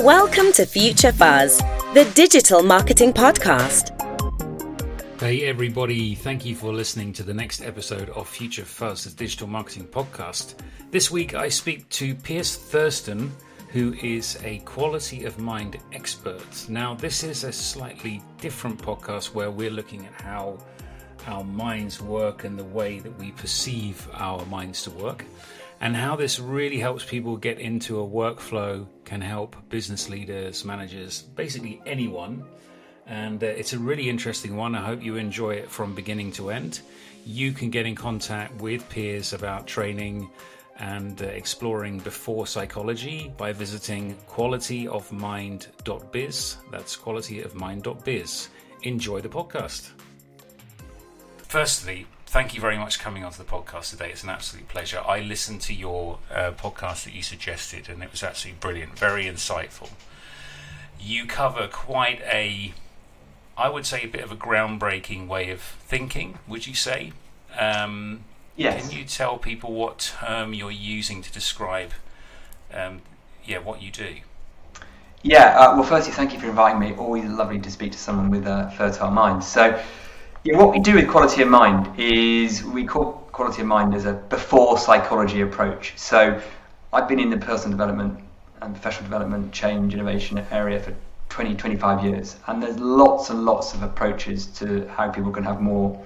Welcome to Future Fuzz, the digital marketing podcast. Hey everybody, thank you for listening to the next episode of Future Fuzz, the digital marketing podcast. This week I speak to Piers Thurston, who is a quality of mind expert. Now this is a slightly different podcast where we're looking at how our minds work and the way that we perceive our minds to work, and how this really helps people get into a workflow, can help business leaders, managers, basically anyone. And it's a really interesting one. I hope you enjoy it from beginning to end. You can get in contact with Piers about training and exploring before psychology by visiting qualityofmind.biz. That's qualityofmind.biz. Enjoy the podcast. Firstly, thank you very much for coming onto the podcast today. It's an absolute pleasure. I listened to your podcast that you suggested, and it was absolutely brilliant, very insightful. You cover quite a, I would say, a bit of a groundbreaking way of thinking, would you say? Yes. Can you tell people what term you're using to describe what you do? Well, firstly, thank you for inviting me. Always lovely to speak to someone with a fertile mind. So what we do with quality of mind is we call quality of mind as a before psychology approach. So I've been in the personal development and professional development, change, innovation area for 20, 25 years. And there's lots and lots of approaches to how people can have more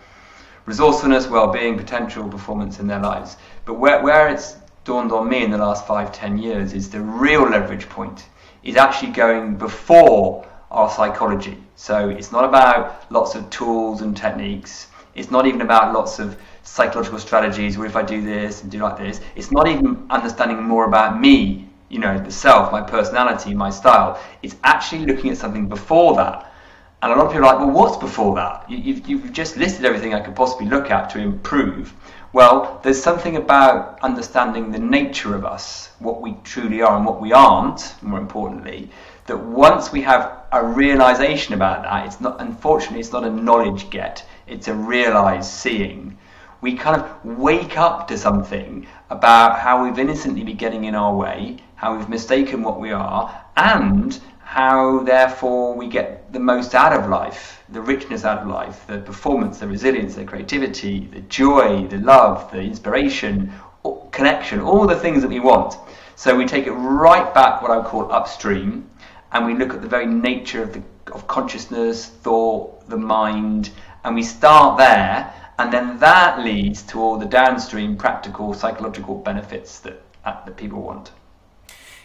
resourcefulness, well-being, potential, performance in their lives. But where it's dawned on me in the last 5-10 years is the real leverage point is actually going before our psychology. So it's not about lots of tools and techniques. It's not even about lots of psychological strategies. What if I do this and do like this? It's not even understanding more about me, the self, my personality, my style. It's actually looking at something before that. And a lot of people are like, well, what's before that? You've just listed everything I could possibly look at to improve. Well, there's something about understanding the nature of us, what we truly are and what we aren't, more importantly, that once we have a realization about that, it's not a knowledge get, it's a realized seeing. We kind of wake up to something about how we've innocently been getting in our way, how we've mistaken what we are, and how therefore we get the most out of life, the richness out of life, the performance, the resilience, the creativity, the joy, the love, the inspiration, connection, all the things that we want. So we take it right back, what I would call upstream, and we look at the very nature of consciousness, thought, the mind, and we start there, and then that leads to all the downstream practical psychological benefits that people want.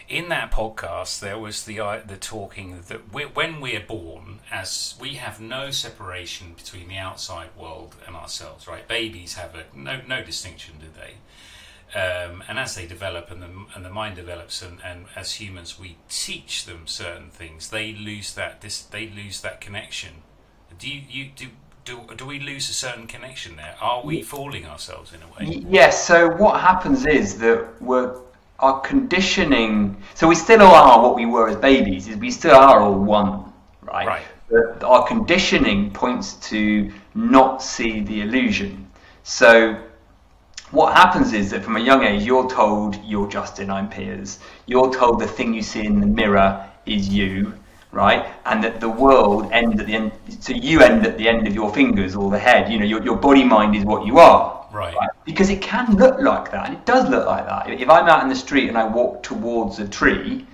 In that podcast, there was the talking that when we're born, as we have no separation between the outside world and ourselves, right? Babies have no distinction, do they? And as they develop and the mind develops and as humans we teach them certain things, they lose that connection. Do we lose a certain connection there? Are we fooling ourselves in a way? Yes. So what happens is that our conditioning. So we still are what we were as babies. We still are all one, right? But our conditioning points to not see the illusion. So what happens is that from a young age, you're told you're Justin, I'm Piers. You're told the thing you see in the mirror is you, right? And that the world ends at the end. So you end at the end of your fingers or the head. Your body mind is what you are, right? Because it can look like that, and it does look like that. If I'm out in the street and I walk towards a tree,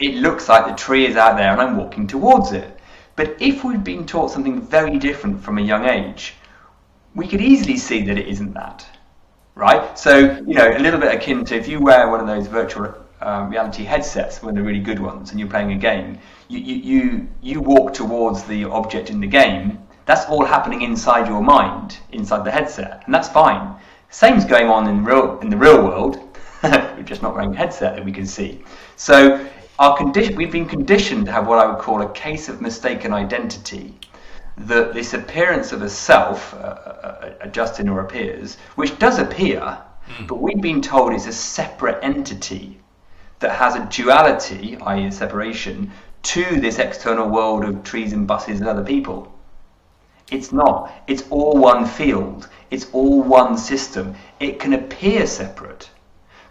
it looks like the tree is out there and I'm walking towards it. But if we've been taught something very different from a young age, we could easily see that it isn't that. Right, so a little bit akin to if you wear one of those virtual reality headsets, one of the really good ones, and you're playing a game, you walk towards the object in the game. That's all happening inside your mind, inside the headset, and that's fine. Same's going on in the real world. We're just not wearing a headset that we can see. So we've been conditioned to have what I would call a case of mistaken identity. That this appearance of a self, a Justin or a Piers, which does appear, but we've been told is a separate entity that has a duality, i.e. a separation, to this external world of trees and buses and other people. It's not. It's all one field. It's all one system. It can appear separate.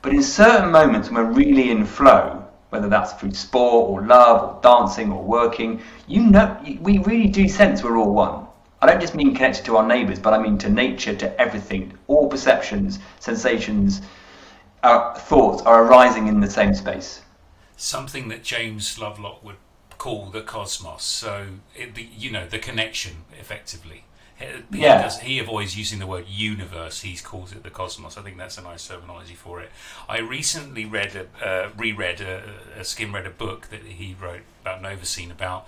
But in certain moments when we're really in flow, whether that's through sport or love or dancing or working, we really do sense we're all one. I don't just mean connected to our neighbours, but I mean to nature, to everything. All perceptions, sensations, thoughts are arising in the same space. Something that James Lovelock would call the cosmos. So, the connection, effectively. He avoids using the word universe. He calls it the cosmos. I think that's a nice terminology for it. I recently reread a book that he wrote about Novoscene, about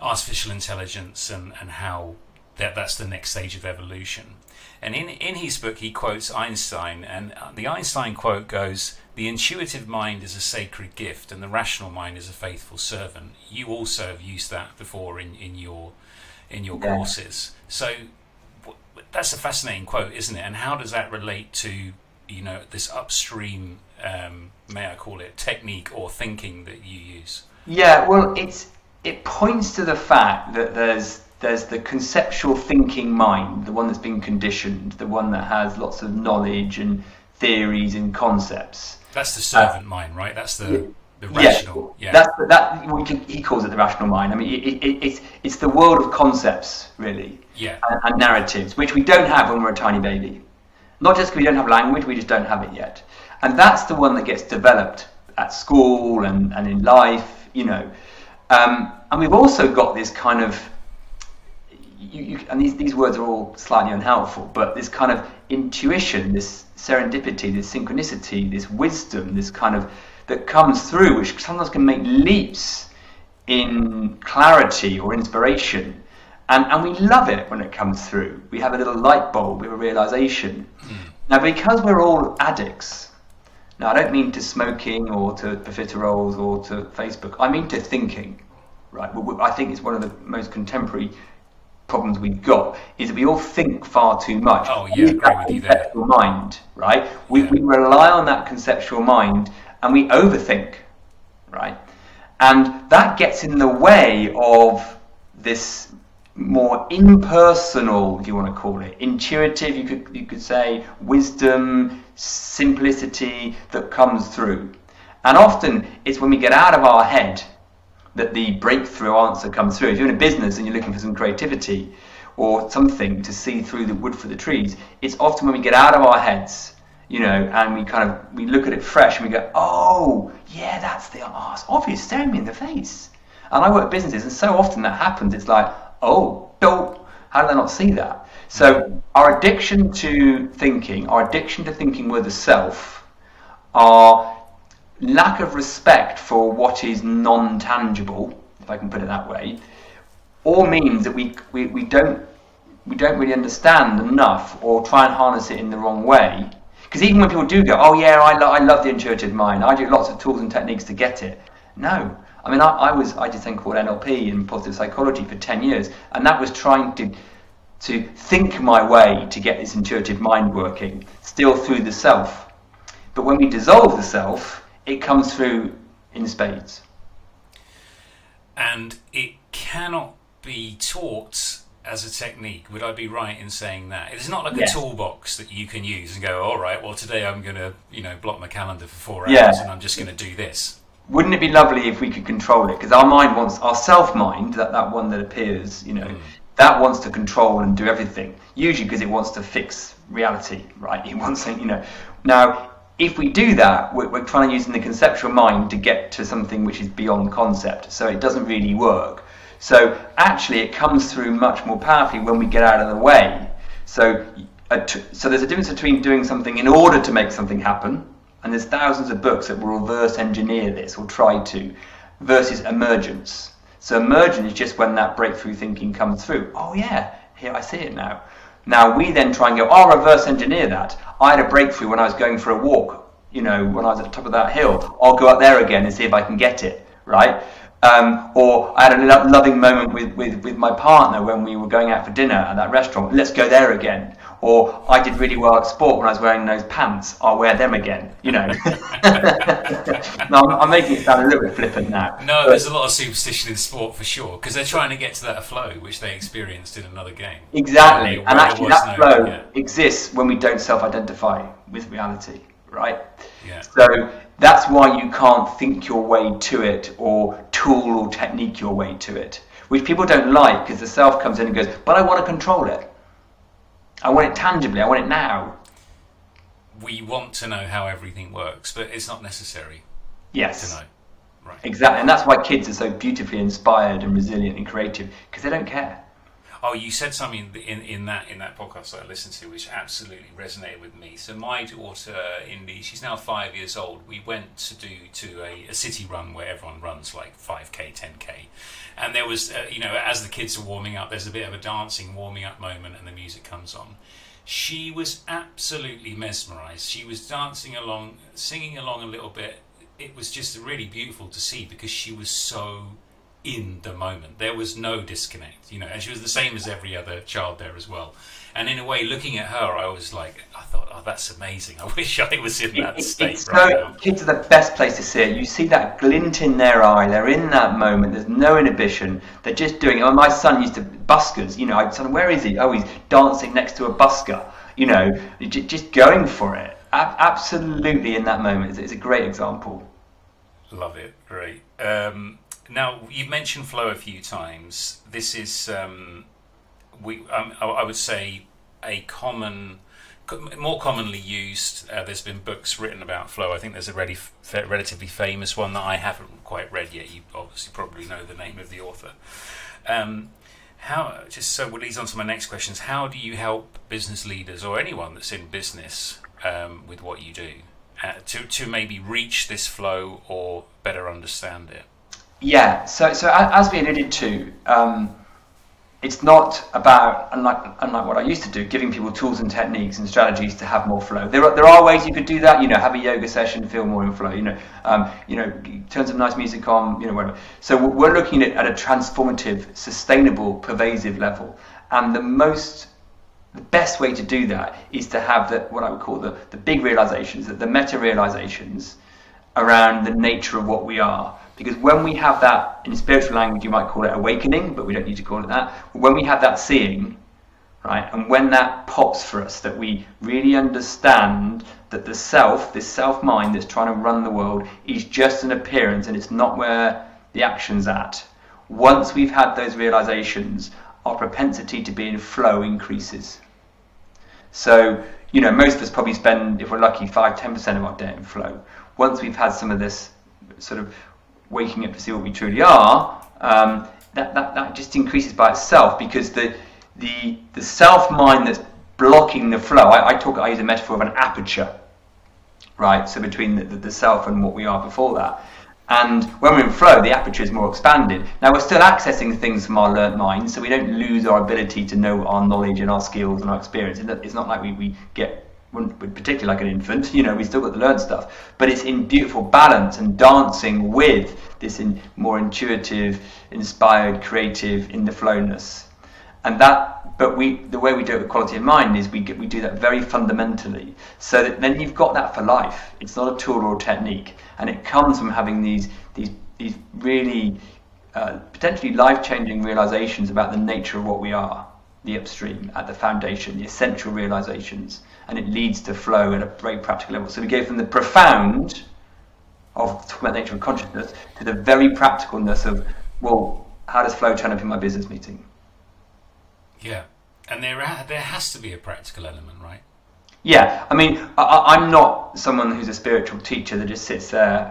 artificial intelligence and how that's the next stage of evolution. And in his book, he quotes Einstein, and the Einstein quote goes, "The intuitive mind is a sacred gift, and the rational mind is a faithful servant." You also have used that before in your courses. So that's a fascinating quote, isn't it? And how does that relate to, this upstream, may I call it, technique or thinking that you use? Yeah, well, it points to the fact that there's the conceptual thinking mind, the one that's been conditioned, the one that has lots of knowledge and theories and concepts. That's the servant mind, right? That's the rational. Yeah. He calls it the rational mind. I mean, it's the world of concepts, really, and narratives, which we don't have when we're a tiny baby. Not just because we don't have language, we just don't have it yet. And that's the one that gets developed at school and in life, and we've also got this kind of, and these words are all slightly unhelpful, but this kind of intuition, this serendipity, this synchronicity, this wisdom, this kind of, that comes through, which sometimes can make leaps in clarity or inspiration. And we love it when it comes through. We have a little light bulb, we have a realization. Now, because we're all addicts, now I don't mean to smoking or to profiteroles or to Facebook, I mean to thinking, right? I think it's one of the most contemporary problems we've got is that we all think far too much. Oh, yeah, agree with you there. Conceptual mind, right? We rely on that conceptual mind and we overthink, right? And that gets in the way of this more impersonal, if you want to call it, intuitive, you could say, wisdom, simplicity that comes through. And often it's when we get out of our head that the breakthrough answer comes through. If you're in a business and you're looking for some creativity or something to see through the wood for the trees, it's often when we get out of our heads, and we look at it fresh and we go, oh, yeah, that's the arse. Obvious, staring me in the face. And I work businesses, and so often that happens. It's like, oh, dope. How did I not see that? So our addiction to thinking, with the self, our lack of respect for what is non-tangible, if I can put it that way, all means that we don't really understand enough or try and harness it in the wrong way. Because even when people do go, oh yeah, I love the intuitive mind, I do lots of tools and techniques to get it. No, I mean, I did something called NLP and positive psychology for 10 years, and that was trying to think my way to get this intuitive mind working, still through the self. But when we dissolve the self, it comes through in spades. And it cannot be taught as a technique. Would I be right in saying that? It's not like a toolbox that you can use and go, all right, well, today I'm going to, block my calendar for 4 hours and I'm just going to do this. Wouldn't it be lovely if we could control it? Because our mind wants, our self-mind, that one that appears, that wants to control and do everything, usually because it wants to fix reality, right? It wants to, Now, if we do that, we're trying to use the conceptual mind to get to something which is beyond concept, so it doesn't really work. So actually it comes through much more powerfully when we get out of the way. So there's a difference between doing something in order to make something happen, and there's thousands of books that will reverse engineer this or try to, versus emergence. So emergence is just when that breakthrough thinking comes through. Oh yeah, here I see it now. Now we then try and go, I'll reverse engineer that. I had a breakthrough when I was going for a walk, when I was at the top of that hill. I'll go up there again and see if I can get it, right? Or I had a loving moment with my partner when we were going out for dinner at that restaurant. Let's go there again. Or I did really well at sport when I was wearing those pants. I'll wear them again, No, I'm making it sound a little bit flippant now. No, there's a lot of superstition in sport for sure, because they're trying to get to that flow, which they experienced in another game. Exactly. And actually that flow exists when we don't self-identify with reality, right? Yeah. So That's why you can't think your way to it or tool or technique your way to it, which people don't like because the self comes in and goes, but I want to control it. I want it tangibly. I want it now. We want to know how everything works, but it's not necessary. Yes. To know. Right. Exactly. And that's why kids are so beautifully inspired and resilient and creative, because they don't care. Oh, you said something in that podcast that I listened to, which absolutely resonated with me. So my daughter, Indy, she's now 5 years old. We went to a city run where everyone runs like 5K, 10K. And there was, as the kids are warming up, there's a bit of a dancing warming up moment and the music comes on. She was absolutely mesmerized. She was dancing along, singing along a little bit. It was just really beautiful to see because she was so in the moment. There was no disconnect, and she was the same as every other child there as well. And in a way, looking at her, I was like, I thought, oh, that's amazing. I wish I was in that state right now. Kids are the best place to see it. You see that glint in their eye. They're in that moment. There's no inhibition. They're just doing it. Oh, my son used to buskers. I'd say, where is he? Oh, he's dancing next to a busker. Just going for it. Absolutely in that moment. It's a great example. Love it. Great. Now, you've mentioned flow a few times. This is, I would say, more commonly used. There's been books written about flow. I think there's a relatively famous one that I haven't quite read yet. You obviously probably know the name of the author. What leads on to my next questions. How do you help business leaders or anyone that's in business with what you do to maybe reach this flow or better understand it? Yeah, so as we alluded to, it's not about, unlike what I used to do, giving people tools and techniques and strategies to have more flow. There are ways you could do that, have a yoga session, feel more in flow, turn some nice music on, whatever. So we're looking at a transformative, sustainable, pervasive level. And the best way to do that is to have what I would call the big realizations, the meta realizations around the nature of what we are. Because when we have that, in spiritual language you might call it awakening, but we don't need to call it that. When we have that seeing, right, and when that pops for us, that we really understand that the self, this self-mind that's trying to run the world, is just an appearance and it's not where the action's at. Once we've had those realizations, our propensity to be in flow increases. So, most of us probably spend, if we're lucky, 5-10% of our day in flow. Once we've had some of this sort of waking up to see what we truly are, that just increases by itself, because the self mind that's blocking the flow, I use a metaphor of an aperture, right? So between the self and what we are before that. And when we're in flow, the aperture is more expanded. Now, we're still accessing things from our learnt mind, so we don't lose our ability to know our knowledge and our skills and our experience. It's not like we get, particularly like an infant, we still got to learn stuff, but it's in beautiful balance and dancing with this in more intuitive, inspired, creative, in the flowness. And that, but the way we do it with Quality of Mind is we do that very fundamentally, so that then you've got that for life. It's not a tool or a technique, and it comes from having these really potentially life-changing realizations about the nature of what we are, the upstream, at the foundation, the essential realizations, and it leads to flow at a very practical level. So we go from the profound of talking about nature of consciousness to the very practicalness of, well, how does flow turn up in my business meeting? Yeah, and there has to be a practical element, right? Yeah, I mean, I'm not someone who's a spiritual teacher that just sits there,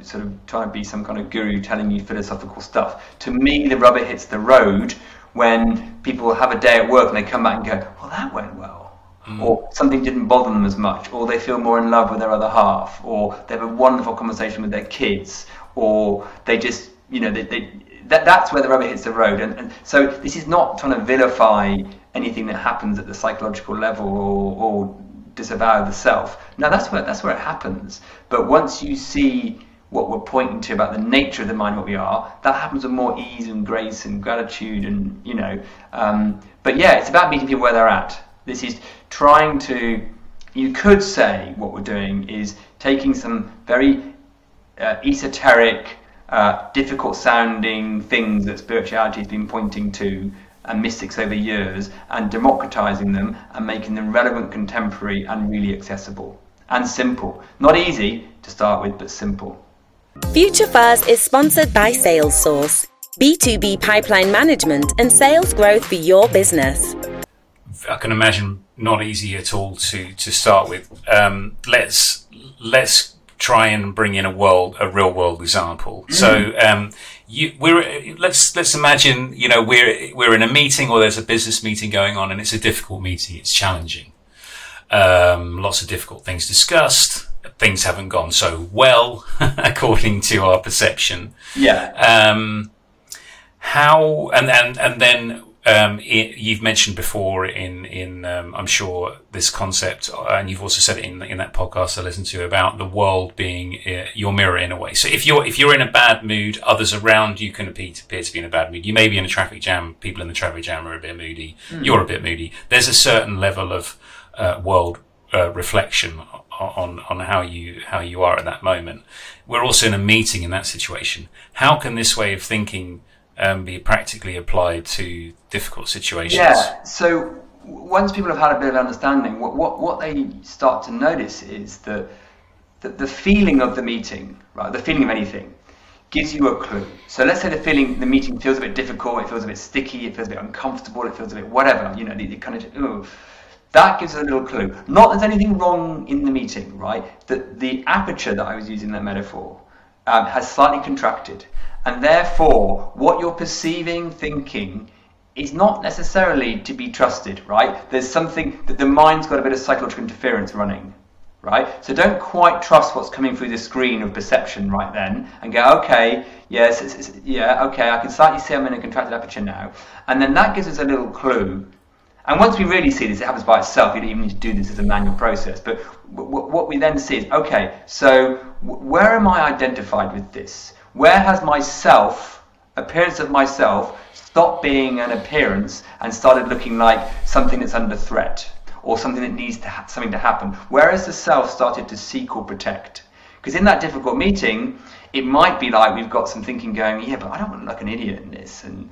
sort of trying to be some kind of guru telling you philosophical stuff. To me, the rubber hits the road when people have a day at work and they come back and go, well, that went well, or something didn't bother them as much, or they feel more in love with their other half, or they have a wonderful conversation with their kids, or they just, that's where the rubber hits the road. And so this is not trying to vilify anything that happens at the psychological level or disavow the self. No, that's where it happens. But once you see what we're pointing to about the nature of the mind, what we are, that happens with more ease and grace and gratitude and, but yeah, it's about meeting people where they're at. This is trying to, you could say what we're doing is taking some very esoteric, difficult sounding things that spirituality has been pointing to and mystics over years, and democratizing them and making them relevant, contemporary and really accessible and simple. Not easy, to start with, but simple. Future Fuzz is sponsored by SalesSource, B2B pipeline management and sales growth for your business. I can imagine not easy at all to start with. Let's try and bring in a real world example. Mm. So let's imagine we're in a meeting, or there's a business meeting going on, and it's a difficult meeting. It's challenging. Lots of difficult things discussed. Things haven't gone so well according to our perception. Yeah. You've mentioned before in I'm sure this concept, and you've also said it in that podcast I listened to, about the world being your mirror in a way. So if you're in a bad mood, others around you can appear to be in a bad mood. You may be in a traffic jam. People in the traffic jam are a bit moody. Mm. You're a bit moody. There's a certain level of world reflection on how you are at that moment. We're also in a meeting in that situation. How can this way of thinking be practically applied to difficult situations? Yeah. So once people have had a bit of understanding, what they start to notice is that the feeling of the meeting, right? The feeling of anything gives you a clue. So let's say the meeting feels a bit difficult, it feels a bit sticky, it feels a bit uncomfortable, it feels a bit whatever. The kind of ooh. That gives us a little clue. Not that there's anything wrong in the meeting, right? The aperture that I was using that metaphor has slightly contracted. And therefore, what you're perceiving, thinking, is not necessarily to be trusted, right? There's something that the mind's got a bit of psychological interference running, right? So don't quite trust what's coming through the screen of perception right then and go, okay, yes, okay, I can slightly see I'm in a contracted aperture now. And then that gives us a little clue. And once we really see this, it happens by itself. You don't even need to do this as a manual process. But what we then see is, okay, so where am I identified with this? Where has appearance of myself, stopped being an appearance and started looking like something that's under threat or something that needs something to happen? Where has the self started to seek or protect? Because in that difficult meeting, it might be like we've got some thinking going, yeah, but I don't want to look an idiot in this. And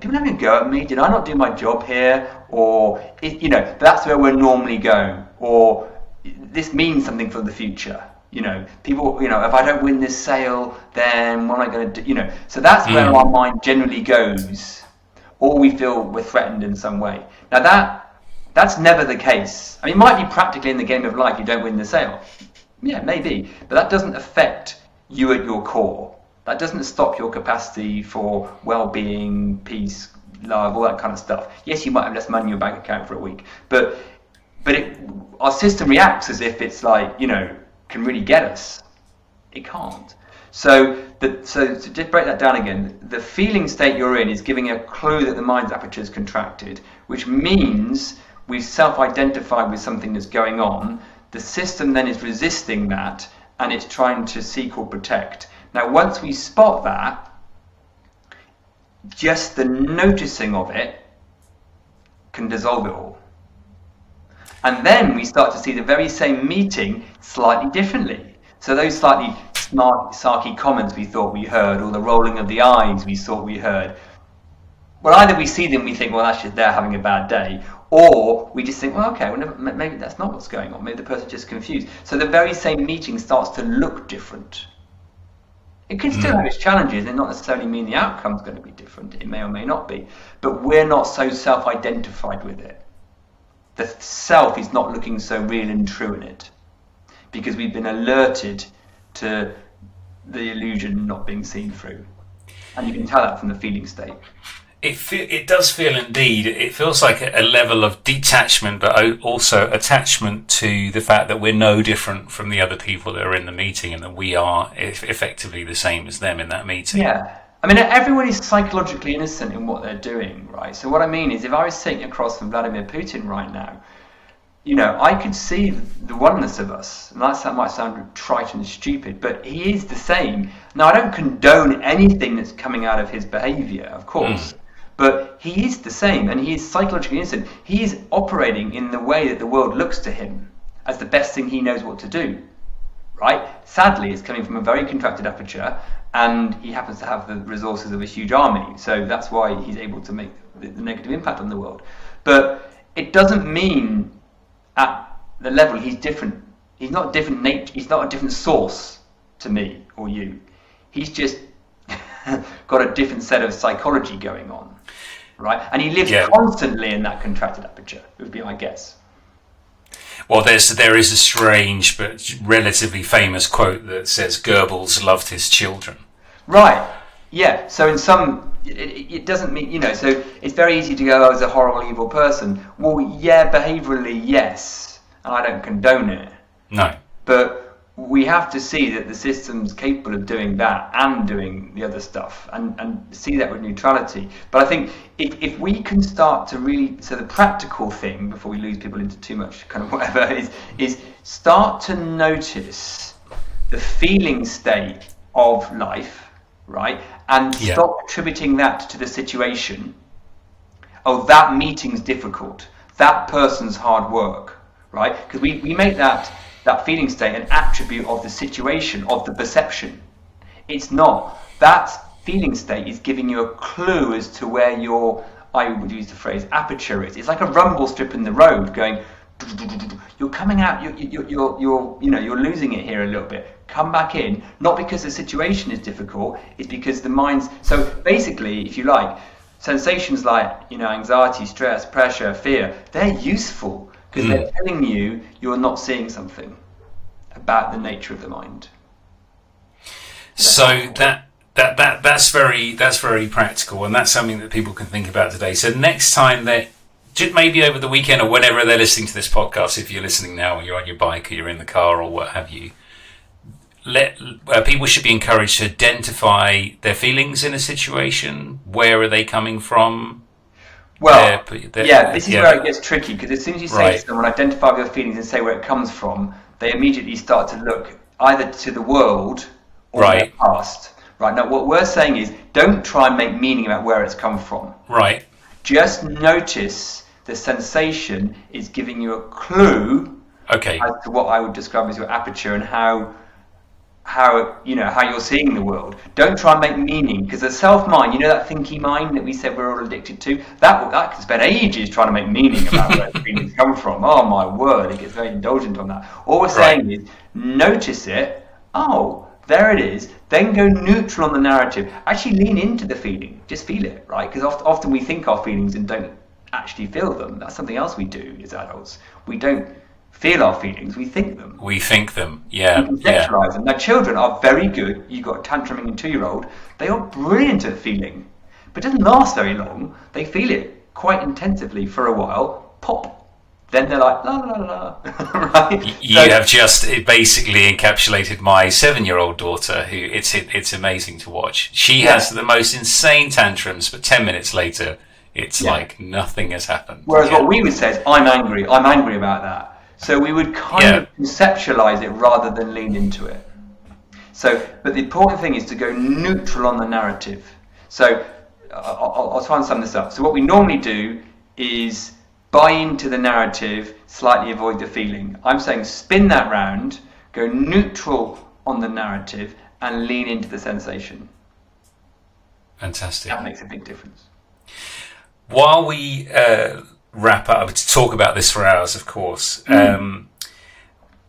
people having a go at me, did I not do my job here? Or, that's where we're normally going. Or this means something for the future. People, if I don't win this sale, then what am I going to do? So that's where our mind generally goes, or we feel we're threatened in some way. Now that's never the case. I mean, it might be practically in the game of life you don't win the sale. Yeah, maybe, but that doesn't affect you at your core. That doesn't stop your capacity for well-being, peace, love, all that kind of stuff. Yes, you might have less money in your bank account for a week, but our system reacts as if it's like, can really get us. It can't. So to just break that down again, the feeling state you're in is giving a clue that the mind's aperture is contracted, which means we've self-identified with something that's going on. The system then is resisting that, and it's trying to seek or protect. Now, once we spot that, just the noticing of it can dissolve it all. And then we start to see the very same meeting slightly differently. So those slightly smart, sarky comments we thought we heard, or the rolling of the eyes we thought we heard, well, either we see them, we think, well, actually, they're having a bad day, or we just think, well, okay, maybe that's not what's going on. Maybe the person's just confused. So the very same meeting starts to look different. It can still have its challenges and not necessarily mean the outcome's going to be different. It may or may not be. But we're not so self-identified with it. The self is not looking so real and true in it because we've been alerted to the illusion not being seen through. And you can tell that from the feeling state. It does feel indeed. It feels like a level of detachment, but also attachment to the fact that we're no different from the other people that are in the meeting, and that we are effectively the same as them in that meeting. Yeah, I mean, everyone is psychologically innocent in what they're doing, right? So what I mean is, if I was sitting across from Vladimir Putin right now, I could see the oneness of us, and that might sound trite and stupid, but he is the same. Now, I don't condone anything that's coming out of his behaviour, of course. Mm. But he is the same, and he is psychologically innocent. He is operating in the way that the world looks to him as the best thing he knows what to do, right? Sadly, it's coming from a very contracted aperture, and he happens to have the resources of a huge army. So that's why he's able to make the negative impact on the world. But it doesn't mean at the level he's different. He's not a different nature. He's not a different source to me or you. He's just got a different set of psychology going on, right? And he lives constantly in that contracted aperture. Would be my guess. Well, there is a strange but relatively famous quote that says Goebbels loved his children. Right. Yeah. So in some, it doesn't mean, so it's very easy to go, I was a horrible, evil person. Well, yeah, behaviorally, yes. And I don't condone it. No. But we have to see that the system's capable of doing that and doing the other stuff and see that with neutrality. But I think if we can start to really, so the practical thing before we lose people into too much kind of whatever is start to notice the feeling state of life, right? And stop attributing that to the situation. Oh, that meeting's difficult. That person's hard work, right? Because we make that feeling state an attribute of the situation, of the perception. It's not. That feeling state is giving you a clue as to where your, I would use the phrase, aperture is. It's like a rumble strip in the road going, you're coming out, you're losing it here a little bit. Come back in, not because the situation is difficult, it's because the mind's, so basically, if you like, sensations like, anxiety, stress, pressure, fear, they're useful. Because they're telling you you're not seeing something about the nature of the mind. So that's very practical, and that's something that people can think about today. So next time maybe over the weekend or whenever they're listening to this podcast, if you're listening now or you're on your bike or you're in the car or what have you, people should be encouraged to identify their feelings in a situation. Where are they coming from? Well, this is where it gets tricky, because as soon as you say to someone, identify with your feelings and say where it comes from, they immediately start to look either to the world or their past. Right. Now, what we're saying is don't try and make meaning about where it's come from. Right. Just notice the sensation is giving you a clue as to what I would describe as your aperture and how you're seeing the world. Don't try and make meaning, because the self mind, that thinky mind that we said we're all addicted to, that can spend ages trying to make meaning about where feelings come from. Oh my word, it gets very indulgent on that. All we're saying is notice it. Oh, there it is. Then go neutral on the narrative. Actually lean into the feeling. Just feel it, right? Because often we think our feelings and don't actually feel them. That's something else we do as adults. We don't feel our feelings, we think them. We conceptualize them. Now, children are very good. You've got a tantruming and 2-year-old. They are brilliant at feeling, but it doesn't last very long. They feel it quite intensively for a while, pop. Then they're like, la, la, la, la, right? You have just basically encapsulated my 7-year-old daughter, who it's amazing to watch. She has the most insane tantrums, but 10 minutes later, it's like nothing has happened. Whereas what we would say is, I'm angry about that. So we would kind of conceptualize it rather than lean into it. So, but the important thing is to go neutral on the narrative. So I'll try and sum this up. So what we normally do is buy into the narrative, slightly avoid the feeling. I'm saying spin that round, go neutral on the narrative and lean into the sensation. Fantastic. That makes a big difference. While we wrap up to talk about this for hours, of course.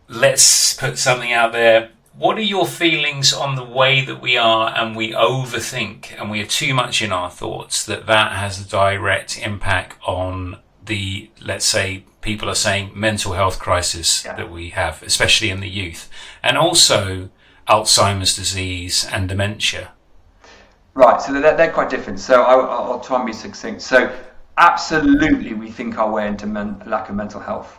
Let's put something out there. What are your feelings on the way that we are and we overthink and we are too much in our thoughts, that has a direct impact on the, let's say, people are saying mental health crisis that we have, especially in the youth, and also Alzheimer's disease and dementia? Right, so they're quite different. So I'll try and be succinct. So absolutely, we think our way into lack of mental health.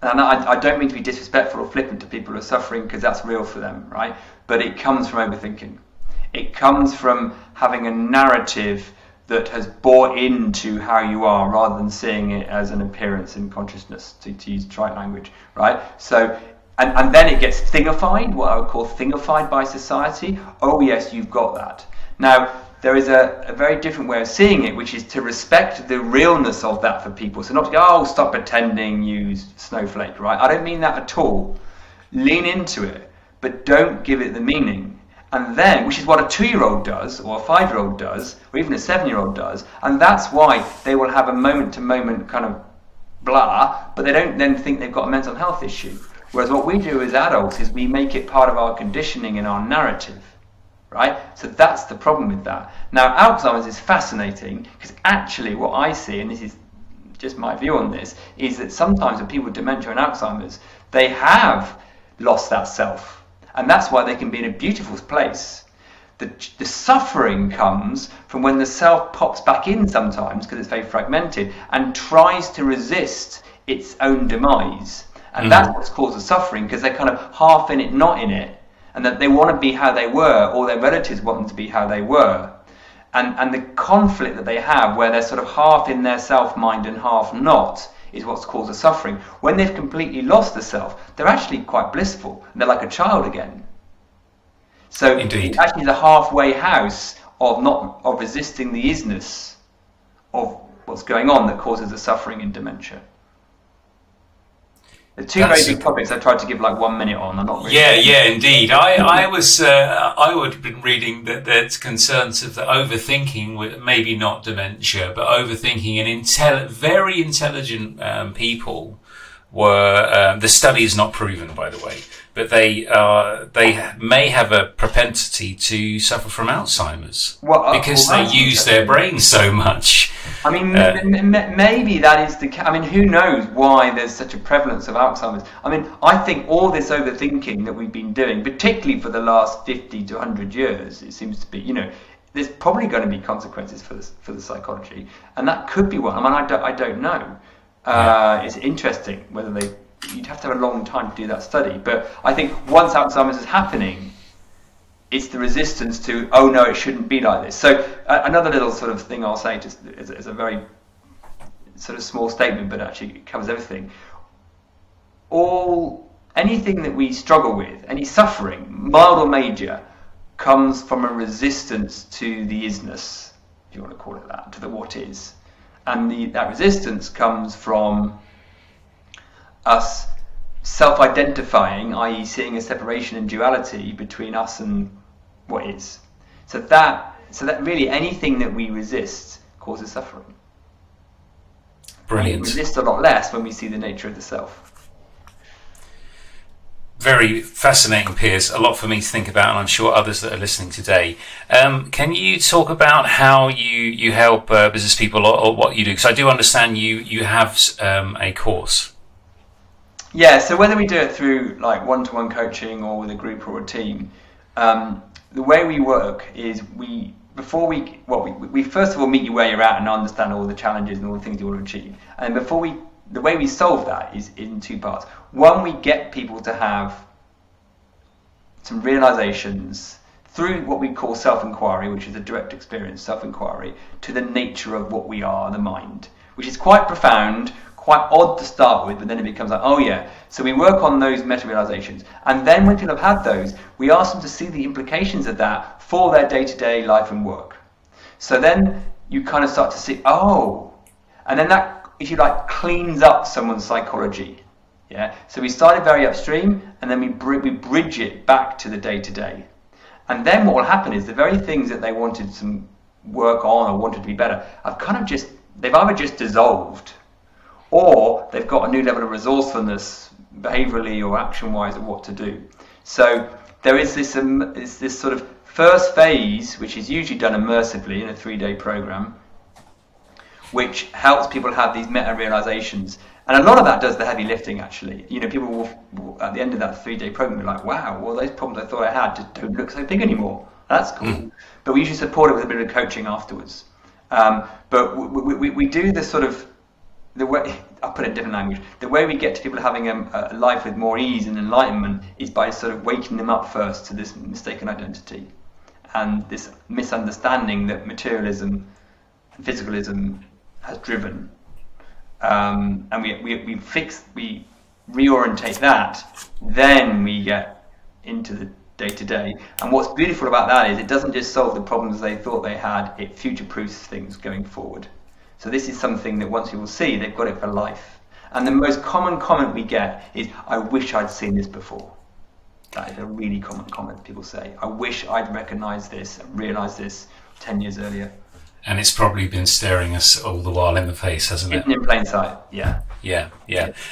And I don't mean to be disrespectful or flippant to people who are suffering, because that's real for them, right? But it comes from overthinking. It comes from having a narrative that has bought into how you are rather than seeing it as an appearance in consciousness, to use trite language, right? So, and then it gets thingified, what I would call thingified by society. Oh yes, you've got that. Now, there is a very different way of seeing it, which is to respect the realness of that for people. So not to go, oh, stop pretending, you snowflake, right? I don't mean that at all. Lean into it, but don't give it the meaning. And then, which is what a 2-year-old does, or a 5-year-old does, or even a 7-year-old does, and that's why they will have a moment-to-moment kind of blah, but they don't then think they've got a mental health issue. Whereas what we do as adults is we make it part of our conditioning and our narrative, right? So that's the problem with that. Now, Alzheimer's is fascinating because actually what I see, and this is just my view on this, is that sometimes with people with dementia and Alzheimer's, they have lost that self. And that's why they can be in a beautiful place. The suffering comes from when the self pops back in sometimes, because it's very fragmented, and tries to resist its own demise. And that's what's caused the suffering, because they're kind of half in it, not in it. And that they want to be how they were, or their relatives want them to be how they were. And the conflict that they have, where they're sort of half in their self-mind and half not, is what's caused the suffering. When they've completely lost the self, they're actually quite blissful. And they're like a child again. So It's actually the halfway house of resisting the isness of what's going on that causes the suffering in dementia. The two very big topics I tried to give like 1 minute on. I'm not really indeed. I would have been reading that there's concerns of the overthinking, with maybe not dementia, but overthinking, and very intelligent people were, the study is not proven, by the way, but they may have a propensity to suffer from Alzheimer's because they use their brain so much. I mean, maybe that is the case. I mean, who knows why there's such a prevalence of Alzheimer's? I mean, I think all this overthinking that we've been doing, particularly for the last 50 to 100 years, it seems to be, you know, there's probably going to be consequences for the psychology, and that could be one. I mean, I don't know. It's interesting whether you'd have to have a long time to do that study, but I think once Alzheimer's is happening, it's the resistance to, oh no, it shouldn't be like this. So another little sort of thing I'll say, just as a very sort of small statement, but actually it covers everything. Anything that we struggle with, any suffering, mild or major, comes from a resistance to the isness, if you want to call it that, to the what is. And that resistance comes from us self-identifying, i.e. seeing a separation and duality between us and what is. So that really anything that we resist causes suffering. Brilliant. We resist a lot less when we see the nature of the self. Very fascinating, Piers. A lot for me to think about, and I'm sure others that are listening today. Can you talk about how you help business people or what you do? Because I do understand you have a course. Yeah, so whether we do it through like one-to-one coaching or with a group or a team, the way we work is we first of all meet you where you're at and understand all the challenges and all the things you want to achieve. And the way we solve that is in two parts. One, we get people to have some realizations through what we call self-inquiry, which is a direct experience, self-inquiry, to the nature of what we are, the mind, which is quite profound, quite odd to start with, but then it becomes like, oh yeah. So we work on those meta-realizations. And then when people have had those, we ask them to see the implications of that for their day-to-day life and work. So then you kind of start to see, oh, and then that, if you like, cleans up someone's psychology. Yeah. So we started very upstream, and then we bridge it back to the day-to-day. And then what will happen is the very things that they wanted some work on or wanted to be better have kind of just, they've either just dissolved, or they've got a new level of resourcefulness, behaviourally or action-wise, of what to do. So there is this sort of first phase, which is usually done immersively in a 3-day programme, which helps people have these meta-realizations. And a lot of that does the heavy lifting, actually. You know, people will, at the end of that 3-day program, be like, wow, all those problems I thought I had just don't look so big anymore. That's cool. But we usually support it with a bit of coaching afterwards. But we do this sort of, the way, I'll put it in different language, the way we get to people having a life with more ease and enlightenment is by sort of waking them up first to this mistaken identity and this misunderstanding that materialism and physicalism has driven. And we reorientate that, then we get into the day-to-day. And what's beautiful about that is it doesn't just solve the problems they thought they had, it future-proofs things going forward. So this is something that once people see, they've got it for life. And the most common comment we get is, I wish I'd seen this before. That is a really common comment people say. I wish I'd recognised this, realised this 10 years earlier. And it's probably been staring us all the while in the face, hasn't it? In plain sight, yeah. Yeah.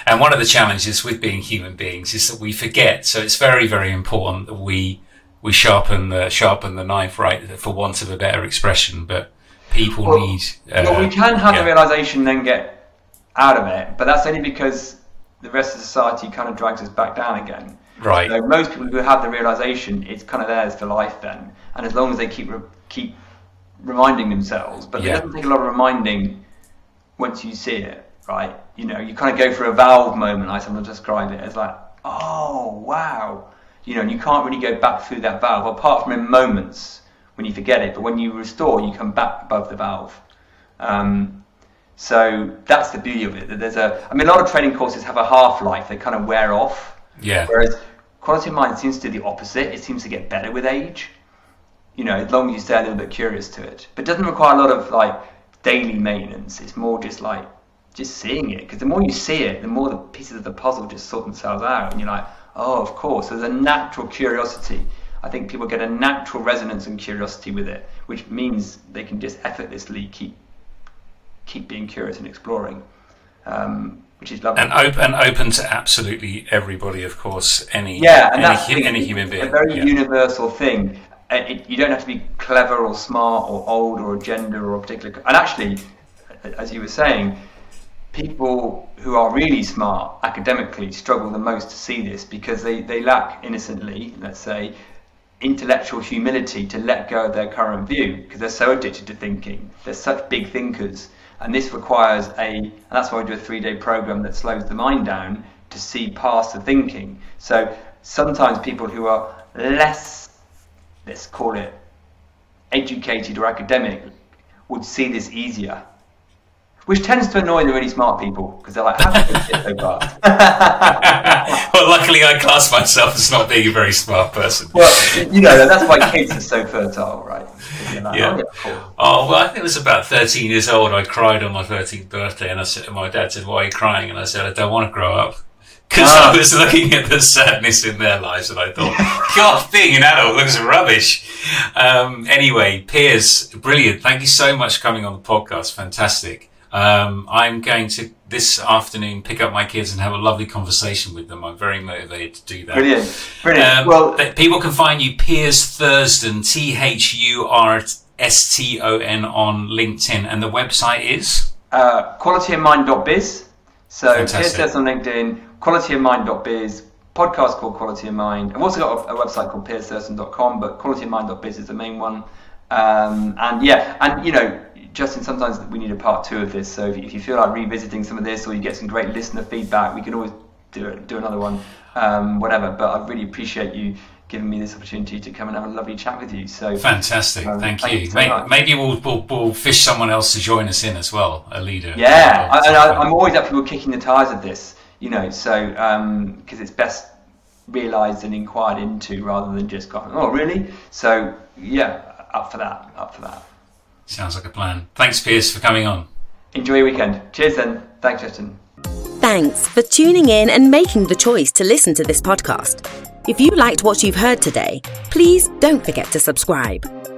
And one of the challenges with being human beings is that we forget. So it's very, very important that we sharpen the knife, right, for want of a better expression. But people need... we can have the realization and then get out of it, but that's only because the rest of society kind of drags us back down again. Right. So most people who have the realization, it's kind of theirs for life then. And as long as they keep reminding themselves. But it doesn't take a lot of reminding once you see it, right? You know, you kind of go through a valve moment, I sometimes describe it as like, oh, wow. You know, and you can't really go back through that valve, apart from in moments when you forget it. But when you restore, you come back above the valve. So that's the beauty of it. That there's a lot of training courses have a half-life. They kind of wear off. Yeah. Whereas quality of mind seems to do the opposite. It seems to get better with age. You know, as long as you stay a little bit curious to it. But it doesn't require a lot of, like, daily maintenance. It's more just, like, just seeing it. Because the more you see it, the more the pieces of the puzzle just sort themselves out. And you're like, oh, of course. So there's a natural curiosity. I think people get a natural resonance and curiosity with it, which means they can just effortlessly keep being curious and exploring, which is lovely. And open to absolutely everybody, of course, any human being. It's a very universal thing. You don't have to be clever or smart or old or a gender or a particular... And actually, as you were saying, people who are really smart academically struggle the most to see this because they lack, innocently, let's say, intellectual humility to let go of their current view because they're so addicted to thinking. They're such big thinkers. And this requires and that's why I do a 3-day program that slows the mind down to see past the thinking. So sometimes people who are less... let's call it educated or academic, would see this easier, which tends to annoy the really smart people because they're like, how can I do it so fast? Well, luckily I class myself as not being a very smart person. Well, you know, that's why kids are so fertile, right? Like, yeah. Oh, well, I think it was about 13 years old. I cried on my 13th birthday and I said, my dad said, why are you crying? And I said, I don't want to grow up. Because I was looking at the sadness in their lives and I thought, God, being an adult looks rubbish. Anyway, Piers, brilliant. Thank you so much for coming on the podcast. Fantastic. I'm going to, this afternoon, pick up my kids and have a lovely conversation with them. I'm very motivated to do that. Brilliant. Well, people can find you, Piers Thurston, Thurston, on LinkedIn. And the website is? qualityofmind.biz. So Piers Thurston on LinkedIn. qualityofmind.biz, podcast called Quality of Mind. I've also got a website called piersthurston.com, but qualityofmind.biz is the main one. And you know, Justin, sometimes we need a part 2 of this. So if you feel like revisiting some of this or you get some great listener feedback, we can always do another one, whatever. But I really appreciate you giving me this opportunity to come and have a lovely chat with you. So fantastic. Thank you. Maybe we'll fish someone else to join us in as well, a leader. Yeah, I'm always up for kicking the tires of this. You know, so because it's best realised and inquired into rather than just going, oh, really? So, yeah, up for that. Sounds like a plan. Thanks, Piers, for coming on. Enjoy your weekend. Cheers, then. Thanks, Justin. Thanks for tuning in and making the choice to listen to this podcast. If you liked what you've heard today, please don't forget to subscribe.